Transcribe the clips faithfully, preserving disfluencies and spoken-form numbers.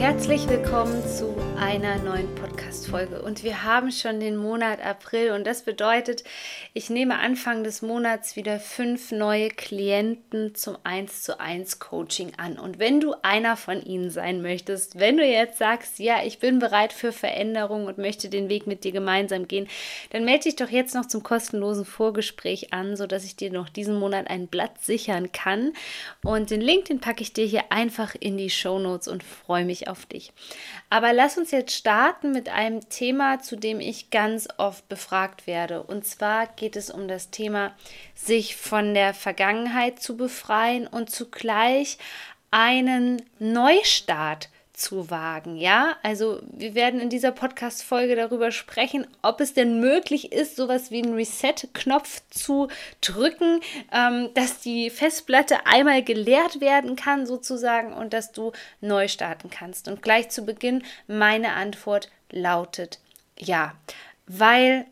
Herzlich willkommen zu einer neuen Podcast-Folge und wir haben schon den Monat April und das bedeutet, ich nehme Anfang des Monats wieder fünf neue Klienten zum eins zu eins Coaching an und wenn du einer von ihnen sein möchtest, wenn du jetzt sagst, ja, ich bin bereit für Veränderung und möchte den Weg mit dir gemeinsam gehen, dann melde dich doch jetzt noch zum kostenlosen Vorgespräch an, sodass ich dir noch diesen Monat ein Blatt sichern kann und den Link, den packe ich dir hier einfach in die Shownotes und freue mich auf dich. Aber lass uns jetzt starten mit einem Thema, zu dem ich ganz oft befragt werde. Und zwar geht es um das Thema, sich von der Vergangenheit zu befreien und zugleich einen Neustart zu wagen. Ja, also wir werden in dieser Podcast-Folge darüber sprechen, ob es denn möglich ist, sowas wie einen Reset-Knopf zu drücken, ähm, dass die Festplatte einmal geleert werden kann sozusagen und dass du neu starten kannst. Und gleich zu Beginn, meine Antwort lautet ja, weil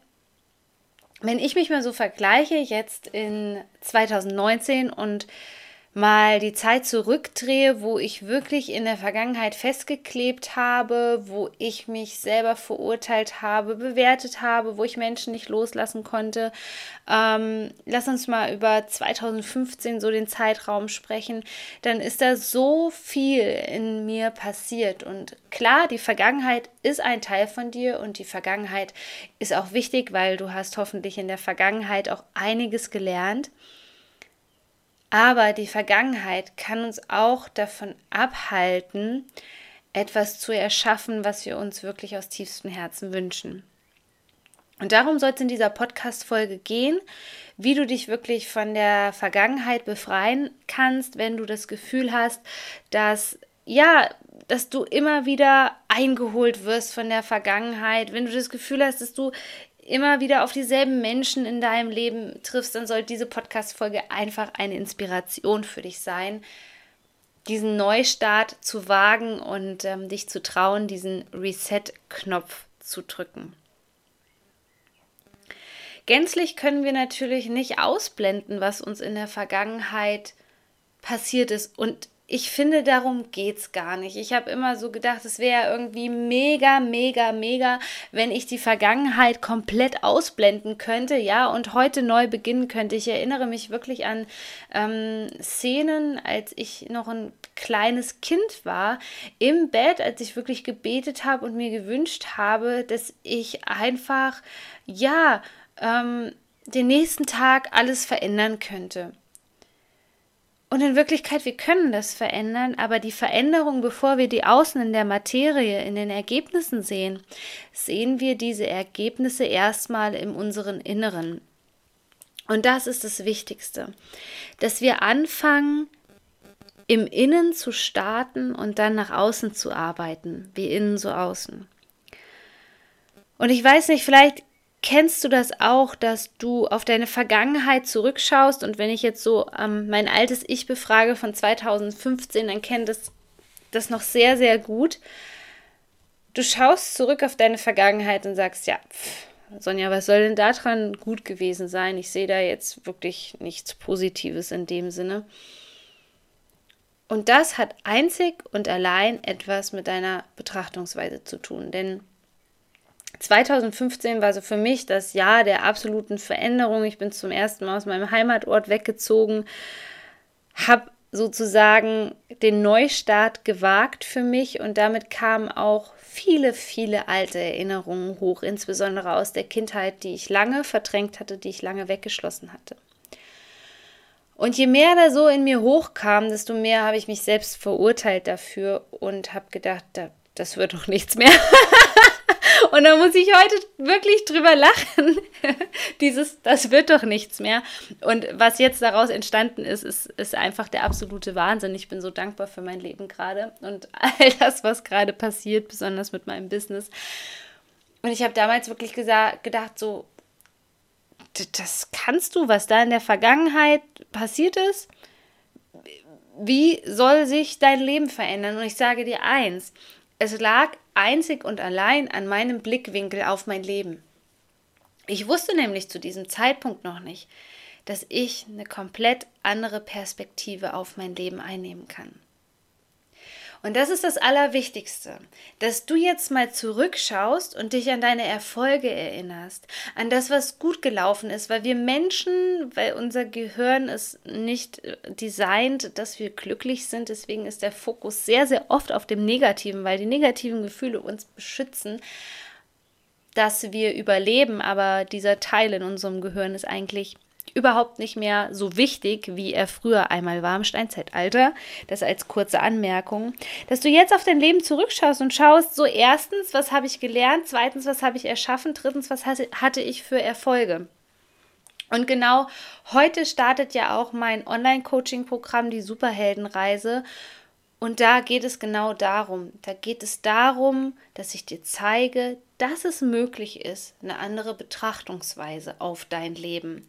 wenn ich mich mal so vergleiche jetzt in zwanzig neunzehn und mal die Zeit zurückdrehe, wo ich wirklich in der Vergangenheit festgeklebt habe, wo ich mich selber verurteilt habe, bewertet habe, wo ich Menschen nicht loslassen konnte. Ähm, lass uns mal über zwanzig fünfzehn so den Zeitraum sprechen. Dann ist da so viel in mir passiert. Und klar, die Vergangenheit ist ein Teil von dir und die Vergangenheit ist auch wichtig, weil du hast hoffentlich in der Vergangenheit auch einiges gelernt. Aber die Vergangenheit kann uns auch davon abhalten, etwas zu erschaffen, was wir uns wirklich aus tiefstem Herzen wünschen. Und darum soll es in dieser Podcast-Folge gehen, wie du dich wirklich von der Vergangenheit befreien kannst, wenn du das Gefühl hast, dass, ja, dass du immer wieder eingeholt wirst von der Vergangenheit, wenn du das Gefühl hast, dass du immer wieder auf dieselben Menschen in deinem Leben triffst, dann soll diese Podcast-Folge einfach eine Inspiration für dich sein, diesen Neustart zu wagen und ähm, dich zu trauen, diesen Reset-Knopf zu drücken. Gänzlich können wir natürlich nicht ausblenden, was uns in der Vergangenheit passiert ist und ich finde, darum geht es gar nicht. Ich habe immer so gedacht, es wäre irgendwie mega, mega, mega, wenn ich die Vergangenheit komplett ausblenden könnte, ja, und heute neu beginnen könnte. Ich erinnere mich wirklich an ähm, Szenen, als ich noch ein kleines Kind war, im Bett, als ich wirklich gebetet habe und mir gewünscht habe, dass ich einfach, ja, ähm, den nächsten Tag alles verändern könnte. Und in Wirklichkeit, wir können das verändern, aber die Veränderung, bevor wir die außen in der Materie, in den Ergebnissen sehen, sehen wir diese Ergebnisse erstmal in unserem Inneren. Und das ist das Wichtigste, dass wir anfangen, im Innen zu starten und dann nach außen zu arbeiten, wie innen so außen. Und ich weiß nicht, vielleicht kennst du das auch, dass du auf deine Vergangenheit zurückschaust und wenn ich jetzt so ähm, mein altes Ich befrage von zwanzig fünfzehn, dann kennt das, das noch sehr, sehr gut. Du schaust zurück auf deine Vergangenheit und sagst, ja, pff, Sonja, was soll denn daran gut gewesen sein? Ich sehe da jetzt wirklich nichts Positives in dem Sinne. Und das hat einzig und allein etwas mit deiner Betrachtungsweise zu tun, denn zwanzig fünfzehn war so für mich das Jahr der absoluten Veränderung. Ich bin zum ersten Mal aus meinem Heimatort weggezogen, habe sozusagen den Neustart gewagt für mich und damit kamen auch viele, viele alte Erinnerungen hoch, insbesondere aus der Kindheit, die ich lange verdrängt hatte, die ich lange weggeschlossen hatte. Und je mehr da so in mir hochkam, desto mehr habe ich mich selbst verurteilt dafür und habe gedacht, das wird doch nichts mehr. Und da muss ich heute wirklich drüber lachen, dieses, das wird doch nichts mehr. Und was jetzt daraus entstanden ist, ist, ist einfach der absolute Wahnsinn. Ich bin so dankbar für mein Leben gerade und all das, was gerade passiert, besonders mit meinem Business. Und ich habe damals wirklich gesagt, gedacht, so, das kannst du, was da in der Vergangenheit passiert ist, wie soll sich dein Leben verändern? Und ich sage dir eins, es lag einzig und allein an meinem Blickwinkel auf mein Leben. Ich wusste nämlich zu diesem Zeitpunkt noch nicht, dass ich eine komplett andere Perspektive auf mein Leben einnehmen kann. Und das ist das Allerwichtigste, dass du jetzt mal zurückschaust und dich an deine Erfolge erinnerst, an das, was gut gelaufen ist, weil wir Menschen, weil unser Gehirn ist nicht designt, dass wir glücklich sind, deswegen ist der Fokus sehr, sehr oft auf dem Negativen, weil die negativen Gefühle uns beschützen, dass wir überleben, aber dieser Teil in unserem Gehirn ist eigentlich überhaupt nicht mehr so wichtig, wie er früher einmal war im Steinzeitalter. Das als kurze Anmerkung, dass du jetzt auf dein Leben zurückschaust und schaust, so erstens, was habe ich gelernt, zweitens, was habe ich erschaffen, drittens, was hatte ich für Erfolge. Und genau heute startet ja auch mein Online-Coaching-Programm, die Superheldenreise, und da geht es genau darum. Da geht es darum, dass ich dir zeige, dass es möglich ist, eine andere Betrachtungsweise auf dein Leben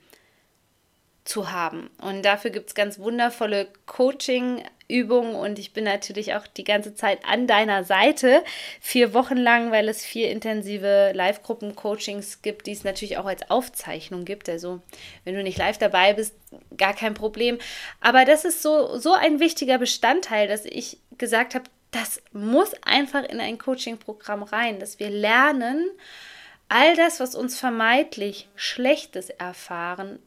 zu haben. Und dafür gibt es ganz wundervolle Coaching-Übungen und ich bin natürlich auch die ganze Zeit an deiner Seite, vier Wochen lang, weil es vier intensive Live-Gruppen-Coachings gibt, die es natürlich auch als Aufzeichnung gibt. Also wenn du nicht live dabei bist, gar kein Problem. Aber das ist so, so ein wichtiger Bestandteil, dass ich gesagt habe, das muss einfach in ein Coaching-Programm rein, dass wir lernen, all das, was uns vermeintlich Schlechtes erfahren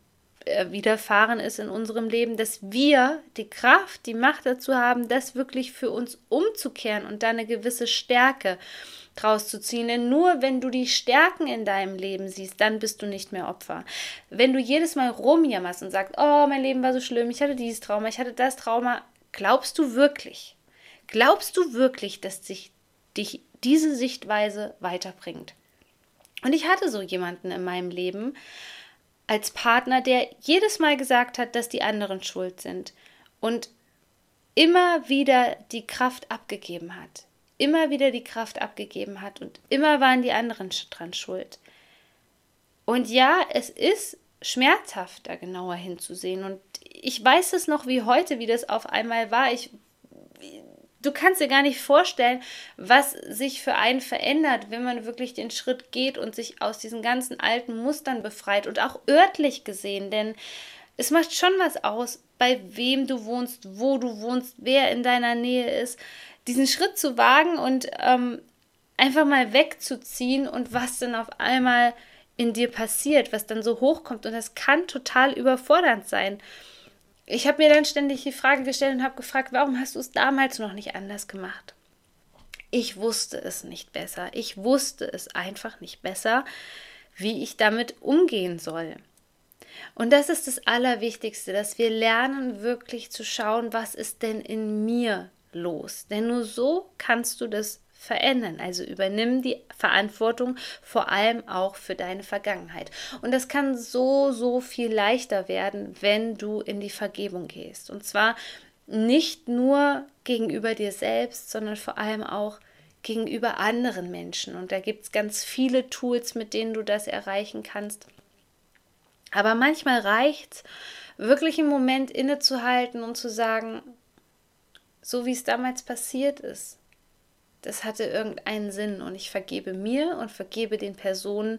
widerfahren ist in unserem Leben, dass wir die Kraft, die Macht dazu haben, das wirklich für uns umzukehren und da eine gewisse Stärke draus zu ziehen. Denn nur wenn du die Stärken in deinem Leben siehst, dann bist du nicht mehr Opfer. Wenn du jedes Mal rumjammerst und sagst, oh, mein Leben war so schlimm, ich hatte dieses Trauma, ich hatte das Trauma, glaubst du wirklich, glaubst du wirklich, dass sich dich diese Sichtweise weiterbringt? Und ich hatte so jemanden in meinem Leben, als Partner, der jedes Mal gesagt hat, dass die anderen schuld sind und immer wieder die Kraft abgegeben hat. Immer wieder die Kraft abgegeben hat und immer waren die anderen dran schuld. Und ja, es ist schmerzhaft, da genauer hinzusehen. Und ich weiß es noch wie heute, wie das auf einmal war. Ich, du kannst dir gar nicht vorstellen, was sich für einen verändert, wenn man wirklich den Schritt geht und sich aus diesen ganzen alten Mustern befreit und auch örtlich gesehen, denn es macht schon was aus, bei wem du wohnst, wo du wohnst, wer in deiner Nähe ist, diesen Schritt zu wagen und ähm, einfach mal wegzuziehen und was dann auf einmal in dir passiert, was dann so hochkommt, und das kann total überfordernd sein. Ich habe mir dann ständig die Frage gestellt und habe gefragt, warum hast du es damals noch nicht anders gemacht? Ich wusste es nicht besser. Ich wusste es einfach nicht besser, wie ich damit umgehen soll. Und das ist das Allerwichtigste, dass wir lernen, wirklich zu schauen, was ist denn in mir los? Denn nur so kannst du das verändern. Also übernimm die Verantwortung vor allem auch für deine Vergangenheit. Und das kann so, so viel leichter werden, wenn du in die Vergebung gehst. Und zwar nicht nur gegenüber dir selbst, sondern vor allem auch gegenüber anderen Menschen. Und da gibt es ganz viele Tools, mit denen du das erreichen kannst. Aber manchmal reicht es, wirklich einen Moment innezuhalten und zu sagen, so wie es damals passiert ist, es hatte irgendeinen Sinn und ich vergebe mir und vergebe den Personen,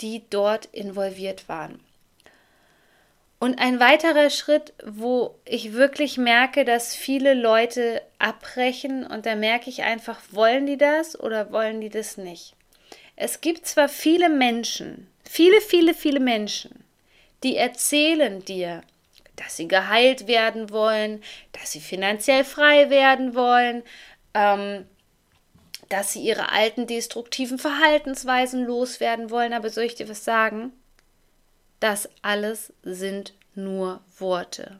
die dort involviert waren. Und ein weiterer Schritt, wo ich wirklich merke, dass viele Leute abbrechen, und da merke ich einfach, wollen die das oder wollen die das nicht? Es gibt zwar viele Menschen, viele, viele, viele Menschen, die erzählen dir, dass sie geheilt werden wollen, dass sie finanziell frei werden wollen, dass sie ihre alten destruktiven Verhaltensweisen loswerden wollen. Aber soll ich dir was sagen? Das alles sind nur Worte.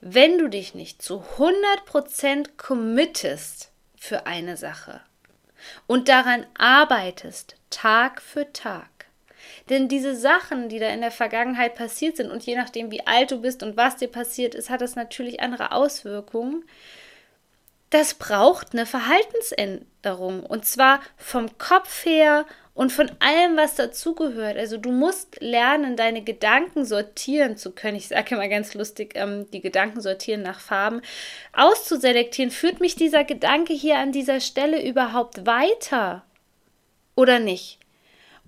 Wenn du dich nicht zu hundert Prozent committest für eine Sache und daran arbeitest, Tag für Tag, denn diese Sachen, die da in der Vergangenheit passiert sind, und je nachdem, wie alt du bist und was dir passiert ist, hat das natürlich andere Auswirkungen. das braucht eine Verhaltensänderung, und zwar vom Kopf her und von allem, was dazugehört. Also du musst lernen, deine Gedanken sortieren zu können. Ich sage immer ganz lustig, ähm, die Gedanken sortieren nach Farben. Auszuselektieren, führt mich dieser Gedanke hier an dieser Stelle überhaupt weiter oder nicht?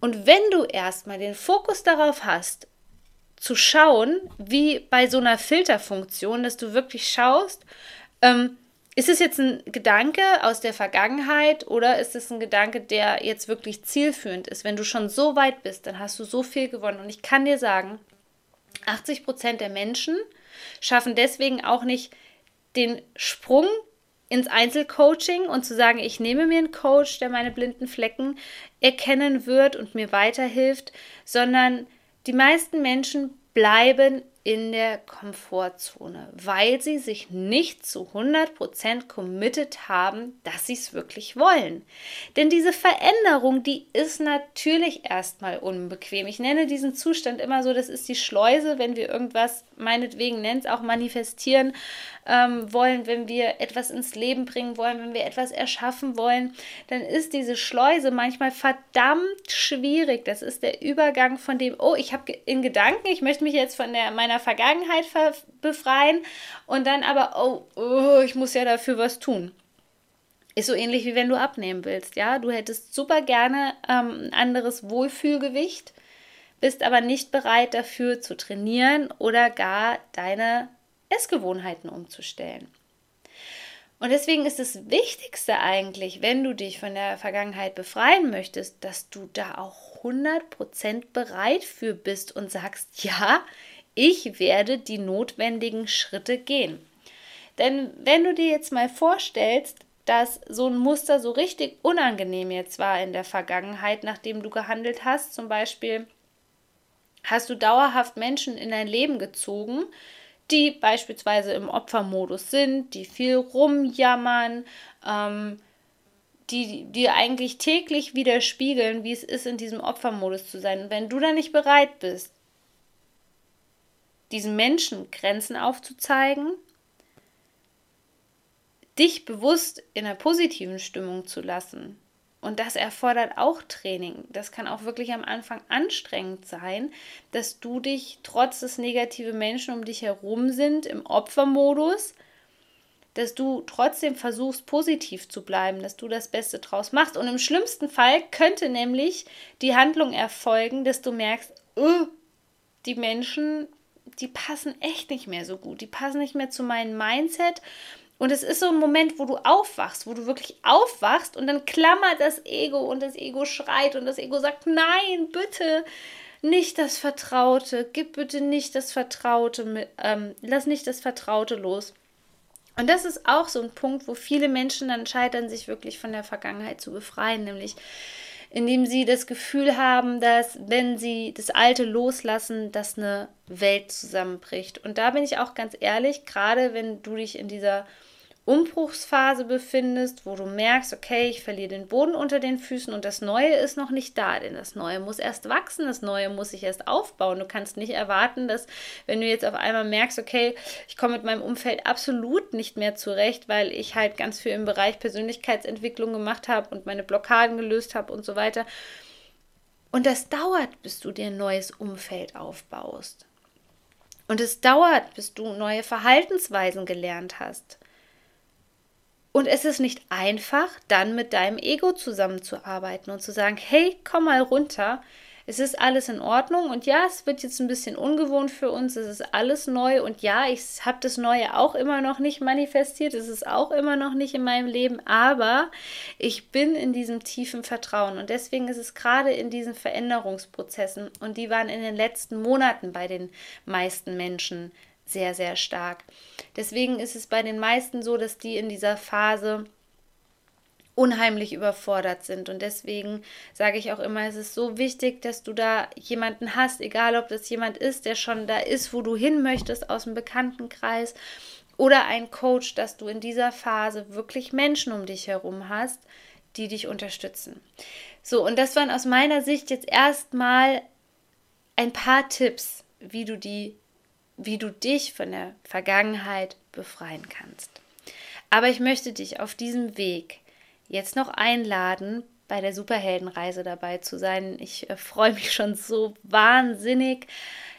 Und wenn du erstmal den Fokus darauf hast, zu schauen, wie bei so einer Filterfunktion, dass du wirklich schaust, ähm, ist es jetzt ein Gedanke aus der Vergangenheit oder ist es ein Gedanke, der jetzt wirklich zielführend ist? Wenn du schon so weit bist, dann hast du so viel gewonnen. Und ich kann dir sagen, achtzig Prozent der Menschen schaffen deswegen auch nicht den Sprung ins Einzelcoaching und zu sagen, ich nehme mir einen Coach, der meine blinden Flecken erkennen wird und mir weiterhilft, sondern die meisten Menschen bleiben in der Komfortzone, weil sie sich nicht zu hundert Prozent committed haben, dass sie es wirklich wollen. Denn diese Veränderung, die ist natürlich erstmal unbequem. Ich nenne diesen Zustand immer so, das ist die Schleuse, wenn wir irgendwas, meinetwegen nennt es auch manifestieren ähm, wollen, wenn wir etwas ins Leben bringen wollen, wenn wir etwas erschaffen wollen, dann ist diese Schleuse manchmal verdammt schwierig. Das ist der Übergang von dem, oh, ich habe in Gedanken, ich möchte mich jetzt von der, meiner Vergangenheit befreien und dann aber, oh, oh, ich muss ja dafür was tun. Ist so ähnlich, wie wenn du abnehmen willst, ja. Du hättest super gerne ähm, ein anderes Wohlfühlgewicht, bist aber nicht bereit dafür zu trainieren oder gar deine Essgewohnheiten umzustellen. Und deswegen ist das Wichtigste eigentlich, wenn du dich von der Vergangenheit befreien möchtest, dass du da auch hundert Prozent bereit für bist und sagst, ja, ich werde die notwendigen Schritte gehen. Denn wenn du dir jetzt mal vorstellst, dass so ein Muster so richtig unangenehm jetzt war in der Vergangenheit, nachdem du gehandelt hast, zum Beispiel hast du dauerhaft Menschen in dein Leben gezogen, die beispielsweise im Opfermodus sind, die viel rumjammern, ähm, die dir eigentlich täglich widerspiegeln, wie es ist, in diesem Opfermodus zu sein. Und wenn du da nicht bereit bist, diesen Menschen Grenzen aufzuzeigen, dich bewusst in einer positiven Stimmung zu lassen. Und das erfordert auch Training. Das kann auch wirklich am Anfang anstrengend sein, dass du dich, trotz dass negative Menschen um dich herum sind, im Opfermodus, dass du trotzdem versuchst, positiv zu bleiben, dass du das Beste draus machst. Und im schlimmsten Fall könnte nämlich die Handlung erfolgen, dass du merkst, oh, die Menschen, die passen echt nicht mehr so gut, die passen nicht mehr zu meinem Mindset. Und es ist so ein Moment, wo du aufwachst, wo du wirklich aufwachst und dann klammert das Ego und das Ego schreit und das Ego sagt, nein, bitte nicht das Vertraute, gib bitte nicht das Vertraute, ähm, lass nicht das Vertraute los. Und das ist auch so ein Punkt, wo viele Menschen dann scheitern, sich wirklich von der Vergangenheit zu befreien, nämlich indem sie das Gefühl haben, dass, wenn sie das Alte loslassen, dass eine Welt zusammenbricht. Und da bin ich auch ganz ehrlich, gerade wenn du dich in dieser Umbruchsphase befindest, wo du merkst, okay, ich verliere den Boden unter den Füßen und das Neue ist noch nicht da, denn das Neue muss erst wachsen, das Neue muss sich erst aufbauen. Du kannst nicht erwarten, dass, wenn du jetzt auf einmal merkst, okay, ich komme mit meinem Umfeld absolut nicht mehr zurecht, weil ich halt ganz viel im Bereich Persönlichkeitsentwicklung gemacht habe und meine Blockaden gelöst habe und so weiter. Und das dauert, bis du dir ein neues Umfeld aufbaust. Und es dauert, bis du neue Verhaltensweisen gelernt hast. Und es ist nicht einfach, dann mit deinem Ego zusammenzuarbeiten und zu sagen, hey, komm mal runter, es ist alles in Ordnung und ja, es wird jetzt ein bisschen ungewohnt für uns, es ist alles neu und ja, ich habe das Neue auch immer noch nicht manifestiert, es ist auch immer noch nicht in meinem Leben, aber ich bin in diesem tiefen Vertrauen und deswegen ist es gerade in diesen Veränderungsprozessen, und die waren in den letzten Monaten bei den meisten Menschen sehr, sehr stark. Deswegen ist es bei den meisten so, dass die in dieser Phase unheimlich überfordert sind. Und deswegen sage ich auch immer, es ist so wichtig, dass du da jemanden hast, egal ob das jemand ist, der schon da ist, wo du hin möchtest, aus dem Bekanntenkreis oder ein Coach, dass du in dieser Phase wirklich Menschen um dich herum hast, die dich unterstützen. So, und das waren aus meiner Sicht jetzt erstmal ein paar Tipps, wie du die wie du dich von der Vergangenheit befreien kannst. Aber ich möchte dich auf diesem Weg jetzt noch einladen, bei der Superheldenreise dabei zu sein. Ich äh, freue mich schon so wahnsinnig.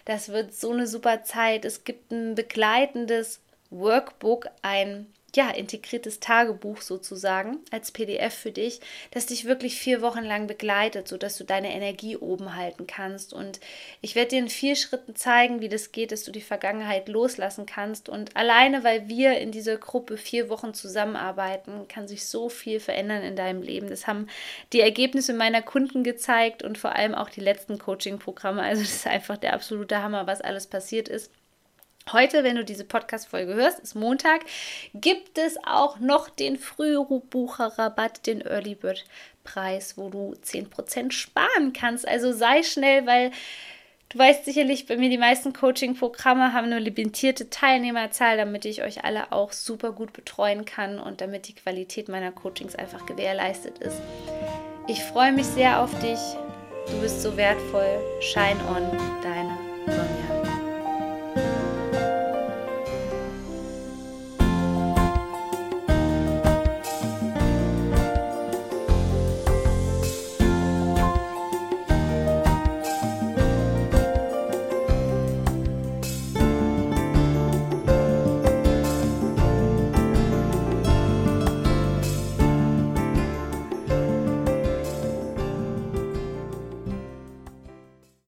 Das wird so eine super Zeit. Es gibt ein begleitendes Workbook, ein ja, integriertes Tagebuch sozusagen als P D F für dich, das dich wirklich vier Wochen lang begleitet, sodass du deine Energie oben halten kannst. Und ich werde dir in vier Schritten zeigen, wie das geht, dass du die Vergangenheit loslassen kannst. Und alleine, weil wir in dieser Gruppe vier Wochen zusammenarbeiten, kann sich so viel verändern in deinem Leben. Das haben die Ergebnisse meiner Kunden gezeigt und vor allem auch die letzten Coaching-Programme. Also das ist einfach der absolute Hammer, was alles passiert ist. Heute, wenn du diese Podcast-Folge hörst, ist Montag, gibt es auch noch den Frühbucher-Rabatt, den Early Bird-Preis, wo du zehn Prozent sparen kannst. Also sei schnell, weil du weißt sicherlich, bei mir die meisten Coaching-Programme haben eine limitierte Teilnehmerzahl, damit ich euch alle auch super gut betreuen kann und damit die Qualität meiner Coachings einfach gewährleistet ist. Ich freue mich sehr auf dich. Du bist so wertvoll. Shine on, deine Sonja.